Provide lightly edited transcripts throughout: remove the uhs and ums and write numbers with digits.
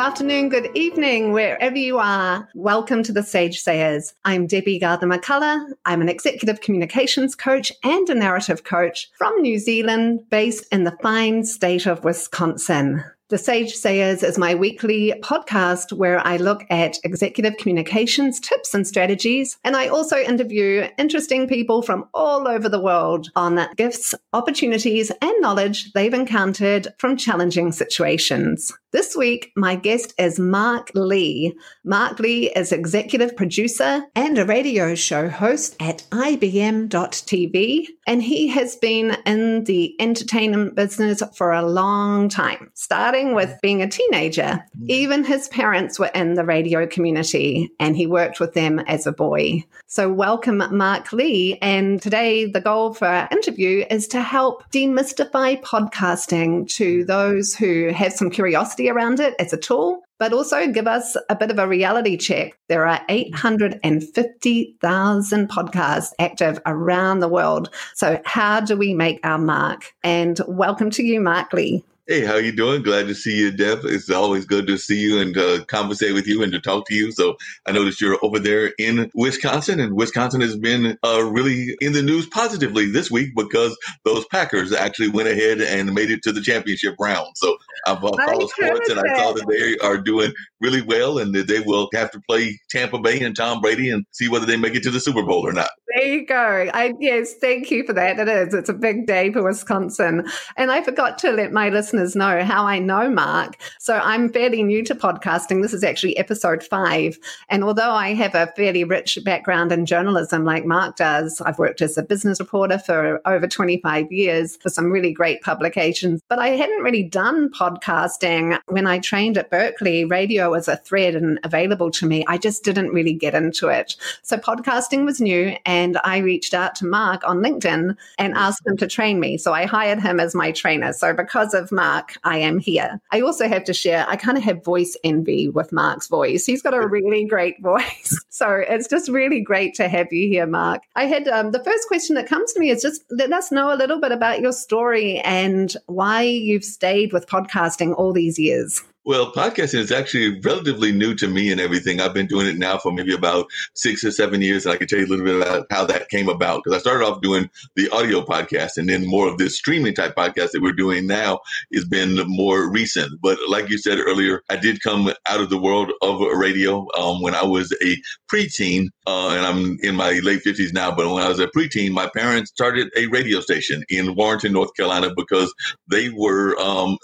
afternoon, good evening, wherever you are. Welcome to the Sage Sayers. I'm Debbie Garda McCullough. I'm an executive communications coach and a narrative coach from New Zealand, based in the fine state of Wisconsin. The Sage Sayers is my weekly podcast where I look at executive communications tips and strategies, and I also interview interesting people from all over the world on gifts, opportunities, and knowledge they've encountered from challenging situations. This week, my guest is Marc Lee. Marc Lee is executive producer and a radio show host at IBM.TV, and he has been in the entertainment business for a long time, starting with being a teenager. Even his parents were in the radio community and he worked with them as a boy. So welcome, Marc Lee. And today the goal for our interview is to help demystify podcasting to those who have some curiosity around it as a tool, but also give us a bit of a reality check. There are 850,000 podcasts active around the world. So how do we make our mark? And welcome to you, Marc Lee. Hey, how you doing? Glad to see you, Deb. It's always good to see you and conversate with you and to talk to you. So I noticed you're over there in Wisconsin, and Wisconsin has been really in the news positively this week because those Packers actually went ahead and made it to the championship round. So I've followed sports, and I saw that they are doing really well and that they will have to play Tampa Bay and Tom Brady and see whether they make it to the Super Bowl or not. There you go. Yes, thank you for that. It is. It's a big day for Wisconsin. And I forgot to let my listeners know how I know Marc. So I'm fairly new to podcasting. This is actually episode 5. And although I have a fairly rich background in journalism like Marc does, I've worked as a business reporter for over 25 years for some really great publications, but I hadn't really done podcasting. When I trained at Berkeley, radio was a thread and available to me. I just didn't really get into it. So podcasting was new, and I reached out to Marc on LinkedIn and asked him to train me. So I hired him as my trainer. So because of Marc, I am here. I also have to share, I kind of have voice envy with Marc's voice. He's got a really great voice. So it's just really great to have you here, Marc. I had the first question that comes to me is just let us know a little bit about your story and why you've stayed with podcasting all these years. Well, podcasting is actually relatively new to me and everything. I've been doing it now for maybe about 6 or 7 years. And I can tell you a little bit about how that came about, because I started off doing the audio podcast, and then more of this streaming type podcast that we're doing now has been more recent. But like you said earlier, I did come out of the world of radio when I was a preteen, and I'm in my late 50s now. But when I was a preteen, my parents started a radio station in Warrenton, North Carolina, because they were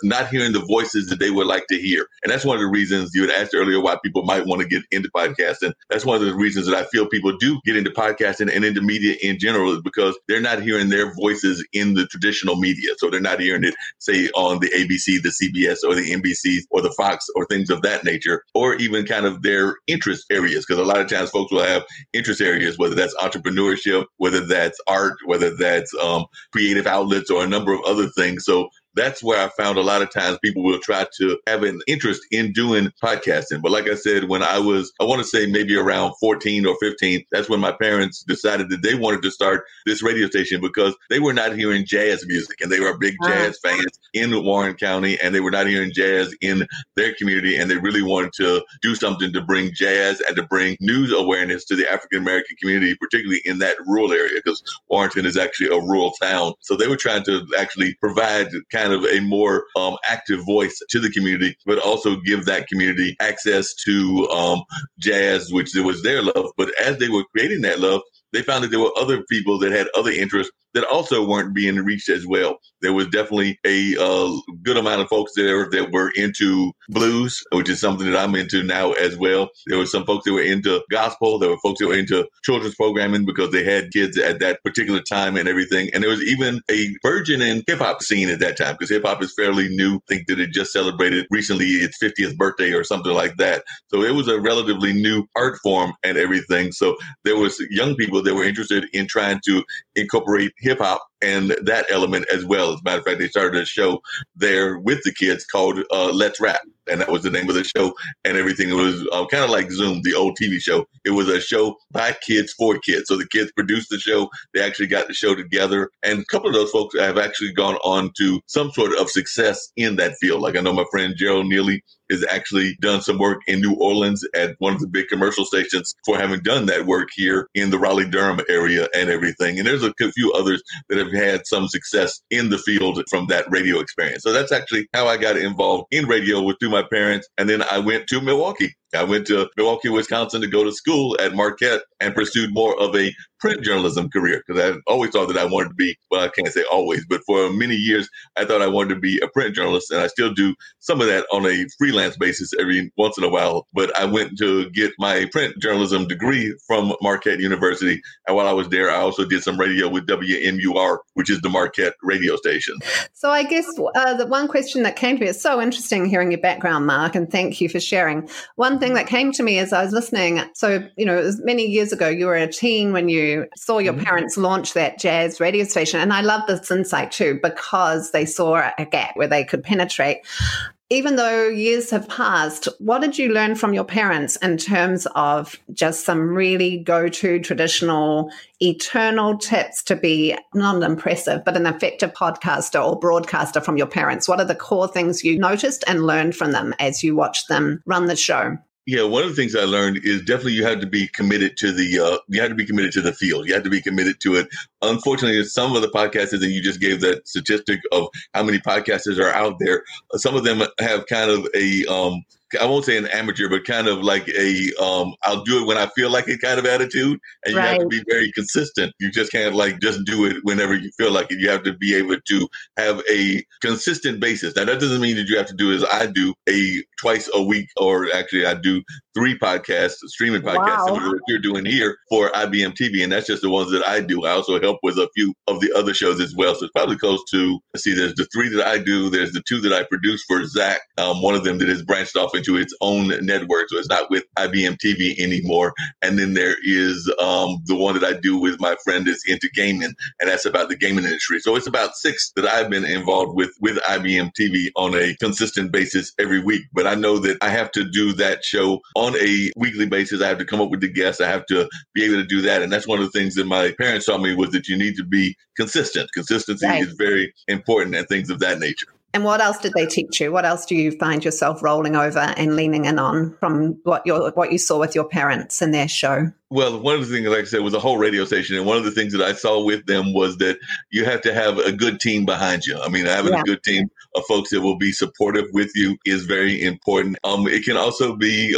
not hearing the voices that they would like to hear. And that's one of the reasons you had asked earlier why people might want to get into podcasting. That's one of the reasons that I feel people do get into podcasting and into media in general, is because they're not hearing their voices in the traditional media. So they're not hearing it, say, on the ABC, the CBS, or the NBC, or the Fox, or things of that nature, or even kind of their interest areas. Because a lot of times folks will have interest areas, whether that's entrepreneurship, whether that's art, whether that's creative outlets, or a number of other things. So that's where I found a lot of times people will try to have an interest in doing podcasting. But like I said, when I was, I want to say maybe around 14 or 15, that's when my parents decided that they wanted to start this radio station, because they were not hearing jazz music, and they were big jazz fans in Warren County, and they were not hearing jazz in their community. And they really wanted to do something to bring jazz and to bring news awareness to the African-American community, particularly in that rural area, because Warrenton is actually a rural town. So they were trying to actually provide kind of a more active voice to the community, but also give that community access to jazz, which was their love. But as they were creating that love, they found that there were other people that had other interests that also weren't being reached as well. There was definitely a good amount of folks there that were into blues, which is something that I'm into now as well. There were some folks that were into gospel. There were folks that were into children's programming because they had kids at that particular time and everything. And there was even a burgeoning hip hop scene at that time, because hip hop is fairly new. I think that it just celebrated recently its 50th birthday or something like that. So it was a relatively new art form and everything. So there was young people that were interested in trying to incorporate hip hop and that element as well. As a matter of fact, they started a show there with the kids called Let's Rap. and that was the name of the show and everything. It was kind of like Zoom, the old TV show. It was a show by kids for kids. So the kids produced the show. They actually got the show together. And a couple of those folks have actually gone on to some sort of success in that field. Like I know my friend Gerald Neely has actually done some work in New Orleans at one of the big commercial stations for having done that work here in the Raleigh-Durham area and everything. And there's a few others that have had some success in the field from that radio experience. So that's actually how I got involved in radio, was through my parents. And then I went to Milwaukee. I went to Milwaukee, Wisconsin to go to school at Marquette and pursued more of a print journalism career because I always thought that I wanted to be, well, I can't say always, but for many years, I thought I wanted to be a print journalist. And I still do some of that on a freelance basis every once in a while. But I went to get my print journalism degree from Marquette University. And while I was there, I also did some radio with WMUR, which is the Marquette radio station. So I guess the one question that came to me is so interesting hearing your background, Mark, and thank you for sharing. One thing that came to me as I was listening, so, you know, it was many years ago, you were a teen when you saw your parents launch that jazz radio station. And I love this insight too, because they saw a gap where they could penetrate. Even though years have passed, what did you learn from your parents in terms of just some really go-to traditional, eternal tips to be not impressive, but an effective podcaster or broadcaster from your parents? What are the core things you noticed and learned from them as you watched them run the show? Yeah, one of the things I learned is definitely you have to be committed to the field. You have to be committed to it. Unfortunately, some of the podcasters, and you just gave that statistic of how many podcasters are out there, some of them have kind of a I won't say an amateur, but kind of like a I'll do it when I feel like it kind of attitude. And you have to be very consistent. You just can't like just do it whenever you feel like it. You have to be able to have a consistent basis. Now, that doesn't mean that you have to do as I do a twice a week, or actually I do 3 podcasts, streaming podcasts, similar to what you're doing here for IBM.TV. And that's just the ones that I do. I also help with a few of the other shows as well. So it's probably close to, let's see, there's the 3 that I do. There's the 2 that I produce for Zach. One of them that is branched off into its own network. So it's not with IBM.TV anymore. And then there is the one that I do with my friend that's into gaming, and that's about the gaming industry. So it's about 6 that I've been involved with IBM.TV on a consistent basis every week. But I know that I have to do that show on a weekly basis. I have to come up with the guests. I have to be able to do that. And that's one of the things that my parents taught me was that you need to be consistent. Consistency is very important and things of that nature. And what else did they teach you? What else do you find yourself rolling over and leaning in on from what you saw with your parents in their show? Well, one of the things, like I said, was a whole radio station. And one of the things that I saw with them was that you have to have a good team behind you. I mean, having a good team of folks that will be supportive with you is very important. It can also be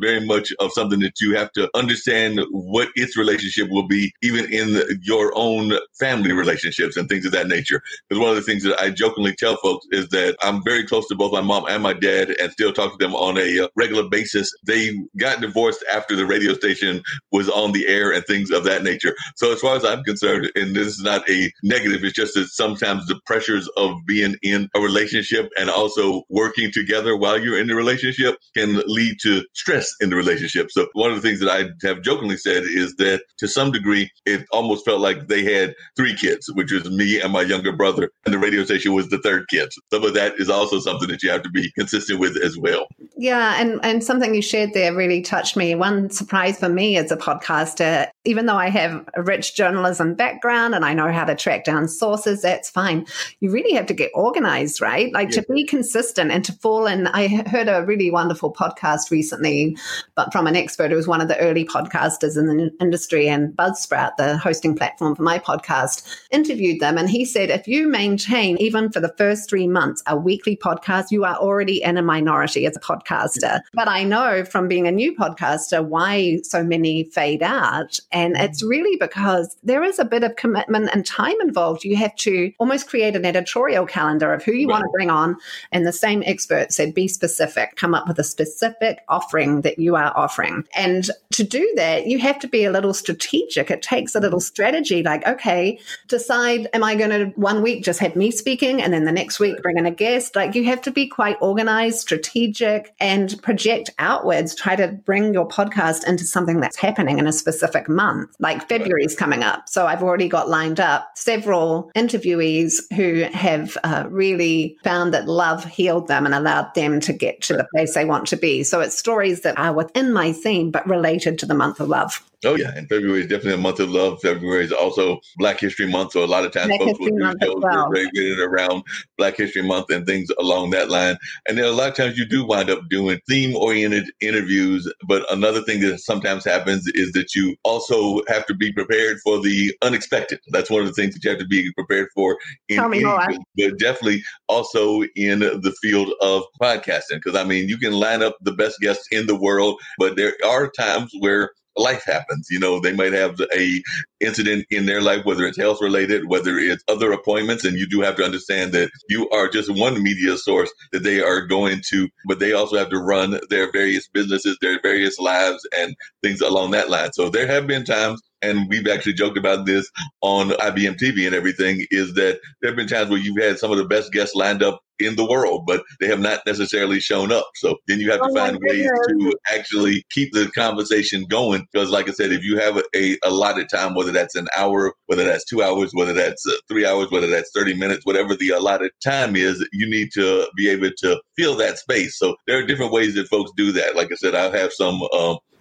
very much of something that you have to understand what its relationship will be, even in your own family relationships and things of that nature. Because one of the things that I jokingly tell folks is that I'm very close to both my mom and my dad and still talk to them on a regular basis. They got divorced after the radio station was on the air and things of that nature. So as far as I'm concerned, and this is not a negative, it's just that sometimes the pressures of being in a relationship and also working together while you're in the relationship can lead to stress in the relationship. So one of the things that I have jokingly said is that to some degree, it almost felt like they had 3 kids, which was me and my younger brother, and the radio station was the 3rd kid. Some of that is also something that you have to be consistent with as well. Yeah, and something you shared there really touched me. One surprise for me is podcaster, even though I have a rich journalism background and I know how to track down sources, that's fine. You really have to get organized, right? Like to be consistent and to fall in. I heard a really wonderful podcast recently, but from an expert who was one of the early podcasters in the industry, and Buzzsprout, the hosting platform for my podcast, interviewed them. And he said, if you maintain, even for the first 3 months, a weekly podcast, you are already in a minority as a podcaster. But I know from being a new podcaster, why so many fade out. And it's really because there is a bit of commitment and time involved. You have to almost create an editorial calendar of who you want to bring on. And the same expert said, be specific, come up with a specific offering that you are offering. And to do that, you have to be a little strategic. It takes a little strategy, like, okay, decide, am I going to one week just have me speaking and then the next week bring in a guest? Like, you have to be quite organized, strategic, and project outwards, try to bring your podcast into something that's happening in a specific month. month, like February is coming up. So I've already got lined up several interviewees who have really found that love healed them and allowed them to get to the place they want to be. So it's stories that are within my theme, but related to the month of love. Oh, yeah. And February is definitely a month of love. February is also Black History Month. So a lot of times folks will do shows related around Black History Month and things along that line. And then a lot of times you do wind up doing theme-oriented interviews. But another thing that sometimes happens is that you also have to be prepared for the unexpected. That's one of the things that you have to be prepared for. But definitely also in the field of podcasting. Because, I mean, you can line up the best guests in the world, but there are times where life happens. You know, they might have a incident in their life, whether it's health related, whether it's other appointments. And you do have to understand that you are just one media source that they are going to, but they also have to run their various businesses, their various lives and things along that line. So there have been times, and we've actually joked about this on IBM.TV and everything, is that there have been times where you've had some of the best guests lined up in the world, but they have not necessarily shown up. So then you have to find ways to actually keep the conversation going. Because like I said, if you have a allotted time, whether that's an hour, whether that's 2 hours, whether that's 3 hours, whether that's 30 minutes, whatever the allotted time is, you need to be able to fill that space. So there are different ways that folks do that. Like I said, I'll have some,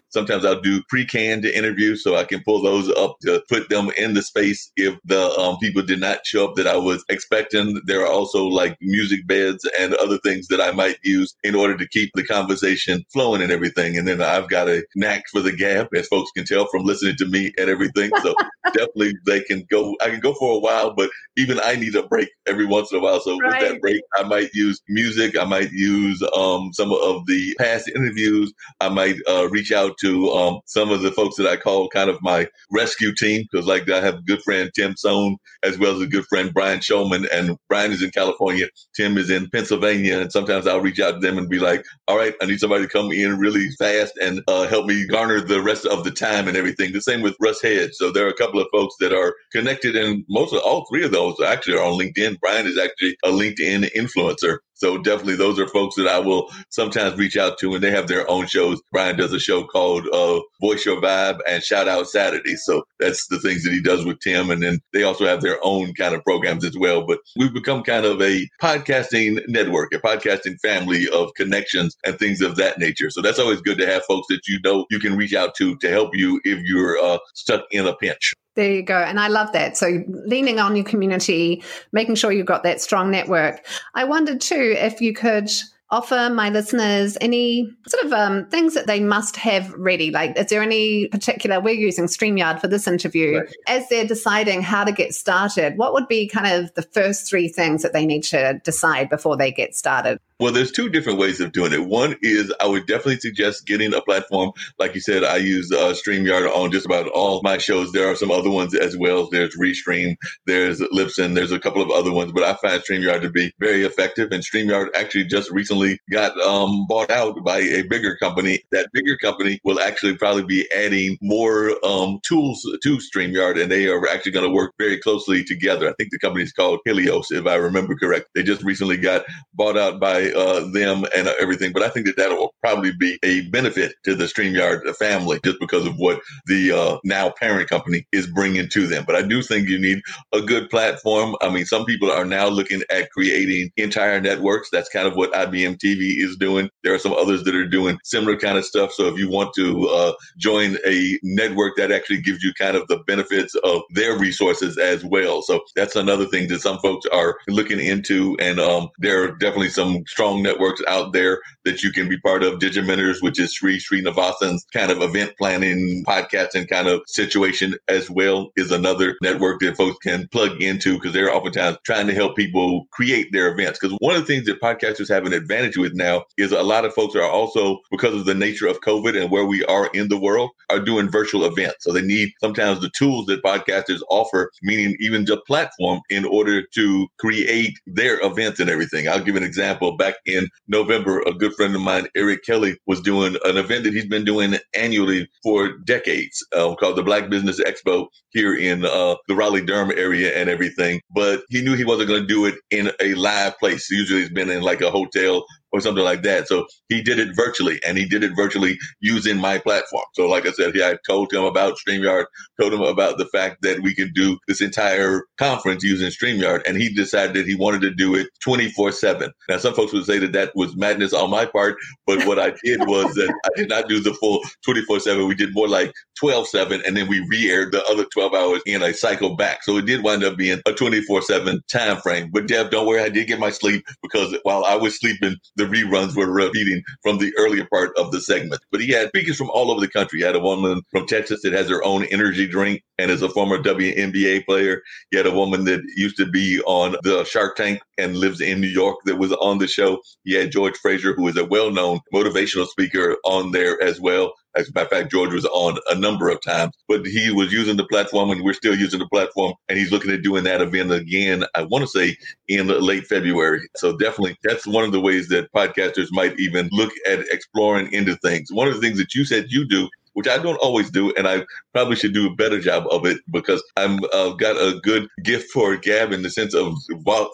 sometimes I'll do pre-canned interviews so I can pull those up to put them in the space if the people did not show up that I was expecting. There are also like music beds and other things that I might use in order to keep the conversation flowing and everything. And then I've got a knack for the gap, as folks can tell from listening to me and everything. So definitely they can go, I can go for a while, but even I need a break every once in a while. So with that break, I might use music. I might use some of the past interviews. I might reach out to some of the folks that I call kind of my rescue team, because like I have a good friend, Tim Sohn, as well as a good friend, Brian Showman, and Brian is in California. Tim is in Pennsylvania. And sometimes I'll reach out to them and be like, all right, I need somebody to come in really fast and help me garner the rest of the time and everything. The same with Russ Head. So there are a couple of folks that are connected, and most of all three of those actually are on LinkedIn. Brian is actually a LinkedIn influencer. So definitely those are folks that I will sometimes reach out to, and they have their own shows. Brian does a show called Voice Your Vibe and Shout Out Saturday. So that's the things that he does with Tim. And then they also have their own kind of programs as well. But we've become kind of a podcasting network, a podcasting family of connections and things of that nature. So that's always good to have folks that you know you can reach out to help you if you're stuck in a pinch. There you go. And I love that. So leaning on your community, making sure you've got that strong network. I wondered too, if you could offer my listeners any sort of things that they must have ready. Like, is there any particular, we're using StreamYard for this interview, right, as they're deciding how to get started, what would be kind of the first three things that they need to decide before they get started? Well, there's two different ways of doing it. One is I would definitely suggest getting a platform. Like you said, I use StreamYard on just about all my shows. There are some other ones as well. There's Restream, there's Libsyn, there's a couple of other ones, but I find StreamYard to be very effective. And StreamYard actually just recently got bought out by a bigger company. That bigger company will actually probably be adding more tools to StreamYard, and they are actually going to work very closely together. I think the company is called Helios, if I remember correct. They just recently got bought out by them and everything. But I think that that will probably be a benefit to the StreamYard family just because of what the now parent company is bringing to them. But I do think you need a good platform. I mean, some people are now looking at creating entire networks. That's kind of what IBM TV is doing. There are some others that are doing similar kind of stuff. So if you want to join a network, that actually gives you kind of the benefits of their resources as well. So that's another thing that some folks are looking into. And there are definitely some strong networks out there that you can be part of. DigiMentors, which is Sri Srinivasan's kind of event planning, podcasting kind of situation as well, is another network that folks can plug into, because they're oftentimes trying to help people create their events. Because one of the things that podcasters have an advantage with now is a lot of folks are also, because of the nature of COVID and where we are in the world, are doing virtual events. So they need sometimes the tools that podcasters offer, meaning even the platform, in order to create their events and everything. I'll give an example. Back in November, a good friend of mine, Eric Kelly, was doing an event that he's been doing annually for decades called the Black Business Expo here in the Raleigh-Durham area and everything. But he knew he wasn't going to do it in a live place. Usually it's been in like a hotel or something like that. So he did it virtually, and he did it virtually using my platform. So like I said, I told him about StreamYard, told him about the fact that we could do this entire conference using StreamYard, and he decided that he wanted to do it 24/7. Now, some folks would say that that was madness on my part, but what I did was that I did not do the full 24/7. We did more like 12/7, and then we re-aired the other 12 hours in a cycle back. So it did wind up being a 24/7 time frame. But Deb, don't worry, I did get my sleep, because while I was sleeping, the reruns were repeating from the earlier part of the segment. But he had speakers from all over the country. He had a woman from Texas that has her own energy drink and is a former WNBA player. He had a woman that used to be on the Shark Tank and lives in New York that was on the show. He had George Frazier, who is a well-known motivational speaker, on there as well. As a matter of fact, George was on a number of times, but he was using the platform, and we're still using the platform. And he's looking at doing that event again, I want to say in late February. So definitely that's one of the ways that podcasters might even look at exploring into things. One of the things that you said you do, which I don't always do, and I probably should do a better job of it, because I've got a good gift for gab in the sense of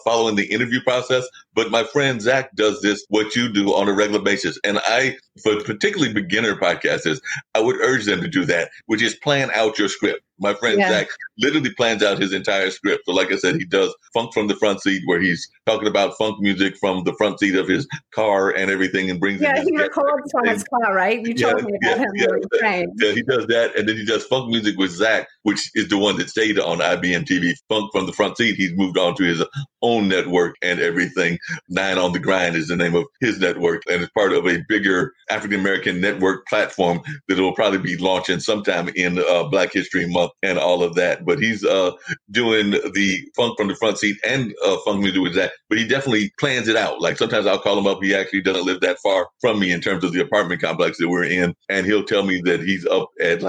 following the interview process. But my friend Zach does this, what you do, on a regular basis. And I, for particularly beginner podcasters, I would urge them to do that, which is plan out your script. My friend Zach literally plans out his entire script. So like I said, he does Funk from the Front Seat, where he's talking about funk music from the front seat of his car and everything, and brings in. He records from his car, right? You told me about him on the train. Yeah, he does that. And then he does Funk Music with Zach, which is the one that stayed on IBM.TV. Funk from the Front Seat, he's moved on to his own network and everything. 9 on the Grind is the name of his network, and it's part of a bigger African-American network platform that will probably be launching sometime in Black History Month and all of that. But he's doing the Funk from the Front Seat and Funk Music with Zach. But he definitely plans it out. Like sometimes I'll call him up. He actually doesn't live that far from me in terms of the apartment complex that we're in. And he'll tell me that he's up at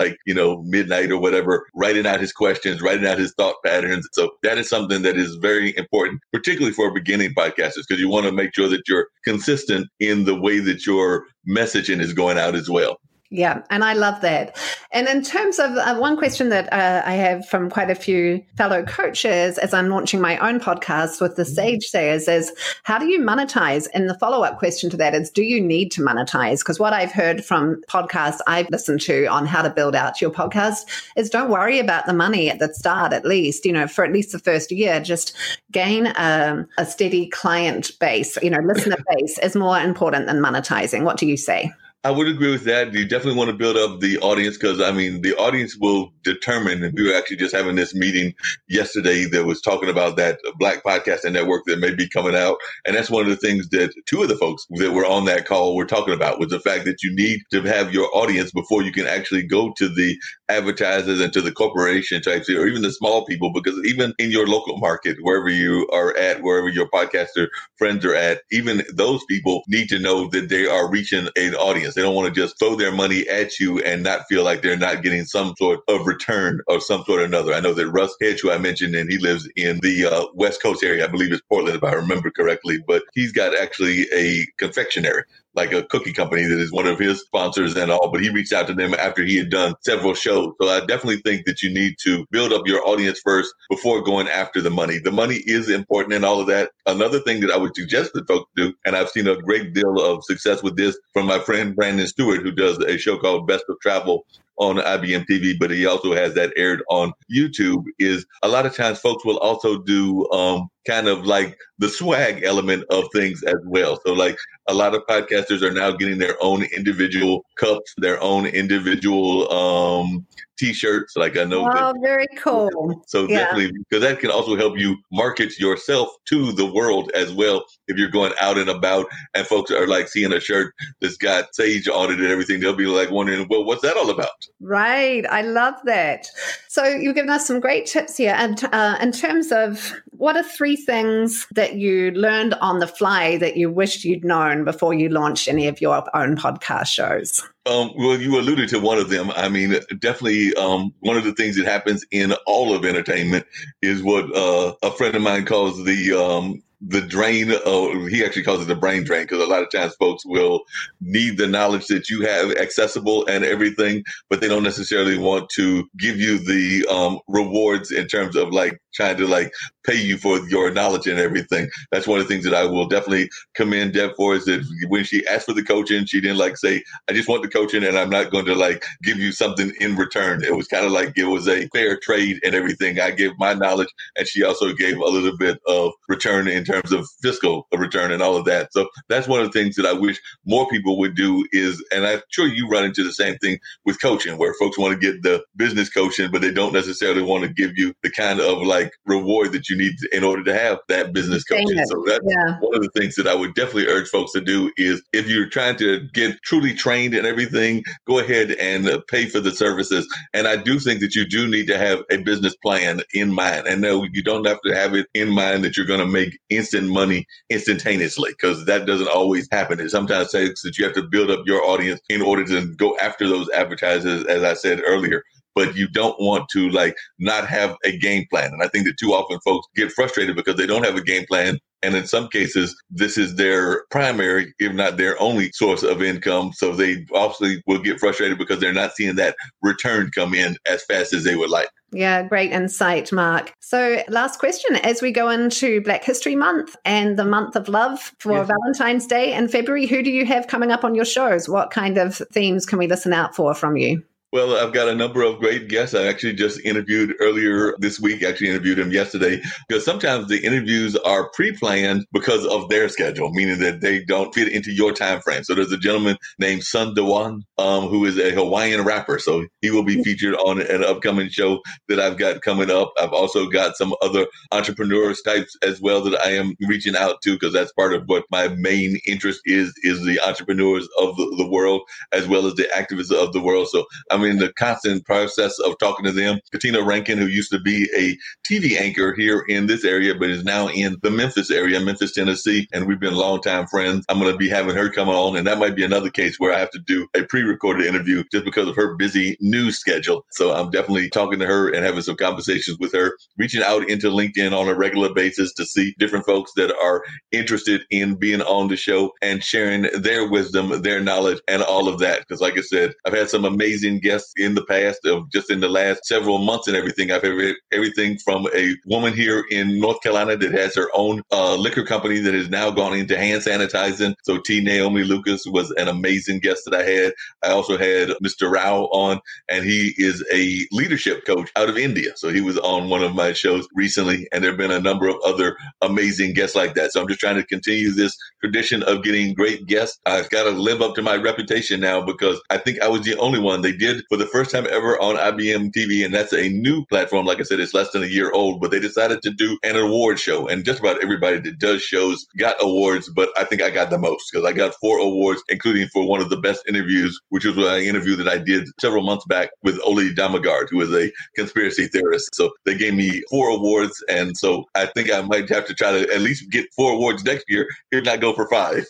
midnight or whatever, writing out his questions, writing out his thought patterns. So that is something that is very important, particularly for beginning podcasters, because you want to make sure that you're consistent in the way that your messaging is going out as well. Yeah, and I love that. And in terms of one question that I have from quite a few fellow coaches as I'm launching my own podcast with the Sage Sayers is, how do you monetize? And the follow-up question to that is, do you need to monetize? Because what I've heard from podcasts I've listened to on how to build out your podcast is, don't worry about the money at the start, at least, for at least the first year. Just gain a steady client base, listener base is more important than monetizing. What do you say? I would agree with that. You definitely want to build up the audience, because, the audience will determine. And we were actually just having this meeting yesterday that was talking about that Black Podcasting Network that may be coming out. And that's one of the things that two of the folks that were on that call were talking about, was the fact that you need to have your audience before you can actually go to the advertisers and to the corporation types, or even the small people, because even in your local market, wherever you are at, wherever your podcaster friends are at, even those people need to know that they are reaching an audience. They don't want to just throw their money at you and not feel like they're not getting some sort of return of some sort or another. I know that Russ Head, who I mentioned, and he lives in the West Coast area, I believe it's Portland, if I remember correctly, but he's got actually a confectionery, like a cookie company, that is one of his sponsors and all, but he reached out to them after he had done several shows. So I definitely think that you need to build up your audience first before going after the money. The money is important and all of that. Another thing that I would suggest that folks do, and I've seen a great deal of success with this from my friend Brandon Stewart, who does a show called Best of Travel on IBM.TV, but he also has that aired on YouTube, is a lot of times folks will also do kind of like the swag element of things as well. So like a lot of podcasters are now getting their own individual cups, their own individual T-shirts. Like I know. Oh, very cool. So definitely, because that can also help you market yourself to the world as well. If you're going out and about and folks are like seeing a shirt that's got Sage on it and everything, they'll be like wondering, well, what's that all about? Right. I love that. So you've given us some great tips here. And in terms of what are three things that you learned on the fly that you wished you'd known before you launched any of your own podcast shows? Well, you alluded to one of them. Definitely one of the things that happens in all of entertainment is what a friend of mine calls the drain. He actually calls it the brain drain, because a lot of times folks will need the knowledge that you have accessible and everything, but they don't necessarily want to give you the rewards in terms of like trying to like pay you for your knowledge and everything. That's one of the things that I will definitely commend Deb for, is that when she asked for the coaching, she didn't like say, I just want the coaching and I'm not going to like give you something in return. It was kind of like it was a fair trade and everything. I gave my knowledge and she also gave a little bit of return in terms of fiscal return and all of that. So that's one of the things that I wish more people would do is, and I'm sure you run into the same thing with coaching where folks want to get the business coaching, but they don't necessarily want to give you the kind of like reward that you need in order to have that business coaching. So that's one of the things that I would definitely urge folks to do is if you're trying to get truly trained and everything, go ahead and pay for the services. And I do think that you do need to have a business plan in mind. And no, you don't have to have it in mind that you're going to make instant money instantaneously, because that doesn't always happen. It sometimes takes that you have to build up your audience in order to go after those advertisers, as I said earlier. But you don't want to like not have a game plan. And I think that too often folks get frustrated because they don't have a game plan. And in some cases, this is their primary, if not their only source of income. So they obviously will get frustrated because they're not seeing that return come in as fast as they would like. Yeah, great insight, Mark. So last question, as we go into Black History Month and the month of love for Valentine's Day in February, who do you have coming up on your shows? What kind of themes can we listen out for from you? Well, I've got a number of great guests. I actually just interviewed earlier this week, interviewed him yesterday, because sometimes the interviews are pre-planned because of their schedule, meaning that they don't fit into your time frame. So there's a gentleman named Sun Dewan, who is a Hawaiian rapper. So he will be featured on an upcoming show that I've got coming up. I've also got some other entrepreneurs types as well that I am reaching out to, because that's part of what my main interest is the entrepreneurs of the world, as well as the activists of the world. So I'm in the constant process of talking to them. Katina Rankin, who used to be a TV anchor here in this area, but is now in the Memphis area, Memphis, Tennessee. And we've been longtime friends. I'm going to be having her come on. And that might be another case where I have to do a pre-recorded interview just because of her busy news schedule. So I'm definitely talking to her and having some conversations with her, reaching out into LinkedIn on a regular basis to see different folks that are interested in being on the show and sharing their wisdom, their knowledge, and all of that. Because like I said, I've had some amazing guests in the past, just in the last several months and everything. I've had everything from a woman here in North Carolina that has her own liquor company that has now gone into hand sanitizing. So T. Naomi Lucas was an amazing guest that I had. I also had Mr. Rao on, and he is a leadership coach out of India. So he was on one of my shows recently, and there have been a number of other amazing guests like that. So I'm just trying to continue this tradition of getting great guests. I've got to live up to my reputation now, because I think I was the only one. They did for the first time ever on IBM.TV, and that's a new platform. Like I said, it's less than a year old, but they decided to do an award show, and just about everybody that does shows got awards, but I think I got the most, because I got 4 awards, including for one of the best interviews, which was an interview that I did several months back with Oli Damagard, who is a conspiracy theorist. So they gave me 4 awards, and so I think I might have to try to at least get 4 awards next year, if not go for 5.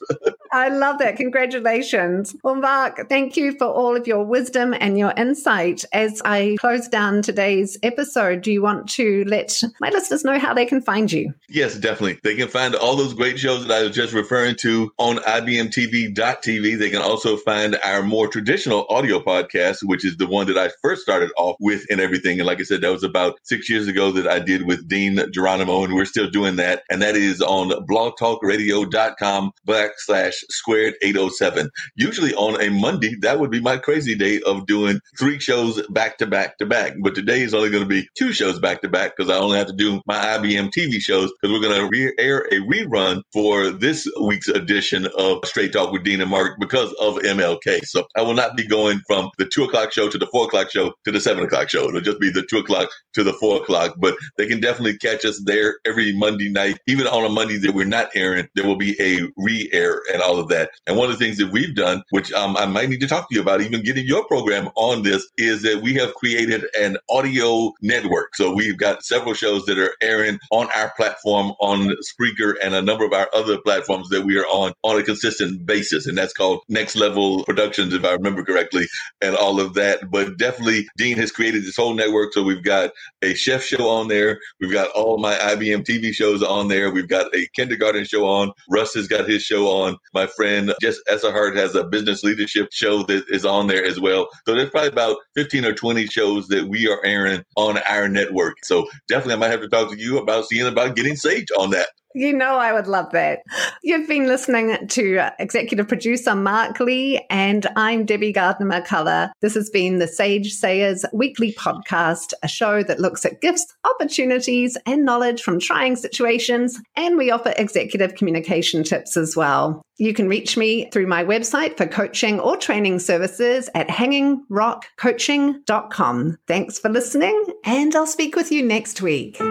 I love that. Congratulations. Well, Mark, thank you for all of your wisdom and your insight. As I close down today's episode, do you want to let my listeners know how they can find you? Yes, definitely. They can find all those great shows that I was just referring to on IBMTV.TV. They can also find our more traditional audio podcast, which is the one that I first started off with and everything. And like I said, that was about 6 years ago that I did with Dean Geronimo, and we're still doing that. And that is on blogtalkradio.com/squared807. Usually on a Monday, that would be my crazy day of doing 3 shows back to back to back. But today is only going to be 2 shows back to back, because I only have to do my IBM TV shows, because we're going to air a rerun for this week's edition of Straight Talk with Dean and Mark because of MLK. So I will not be going from the 2 o'clock show to the 4 o'clock show to the 7 o'clock show. It'll just be the 2 o'clock to the 4 o'clock. But they can definitely catch us there every Monday night. Even on a Monday that we're not airing, there will be a re-air and all of that. And one of the things that we've done, which I might need to talk to you about, even getting your program on this, is that we have created an audio network. So we've got several shows that are airing on our platform on Spreaker and a number of our other platforms that we are on a consistent basis. And that's called Next Level Productions, if I remember correctly, and all of that. But definitely Dean has created this whole network. So we've got a chef show on there. We've got all my IBM TV shows on there. We've got a kindergarten show on. Russ has got his show on. My My friend Jess Esahart has a business leadership show that is on there as well. So there's probably about 15 or 20 shows that we are airing on our network. So definitely I might have to talk to you about seeing about getting Sage on that. You know, I would love that. You've been listening to executive producer Marc Lee, and I'm Debbie Garda McCullough. This has been the Sage Sayers Weekly Podcast, a show that looks at gifts, opportunities, and knowledge from trying situations. And we offer executive communication tips as well. You can reach me through my website for coaching or training services at hangingrockcoaching.com. Thanks for listening, and I'll speak with you next week.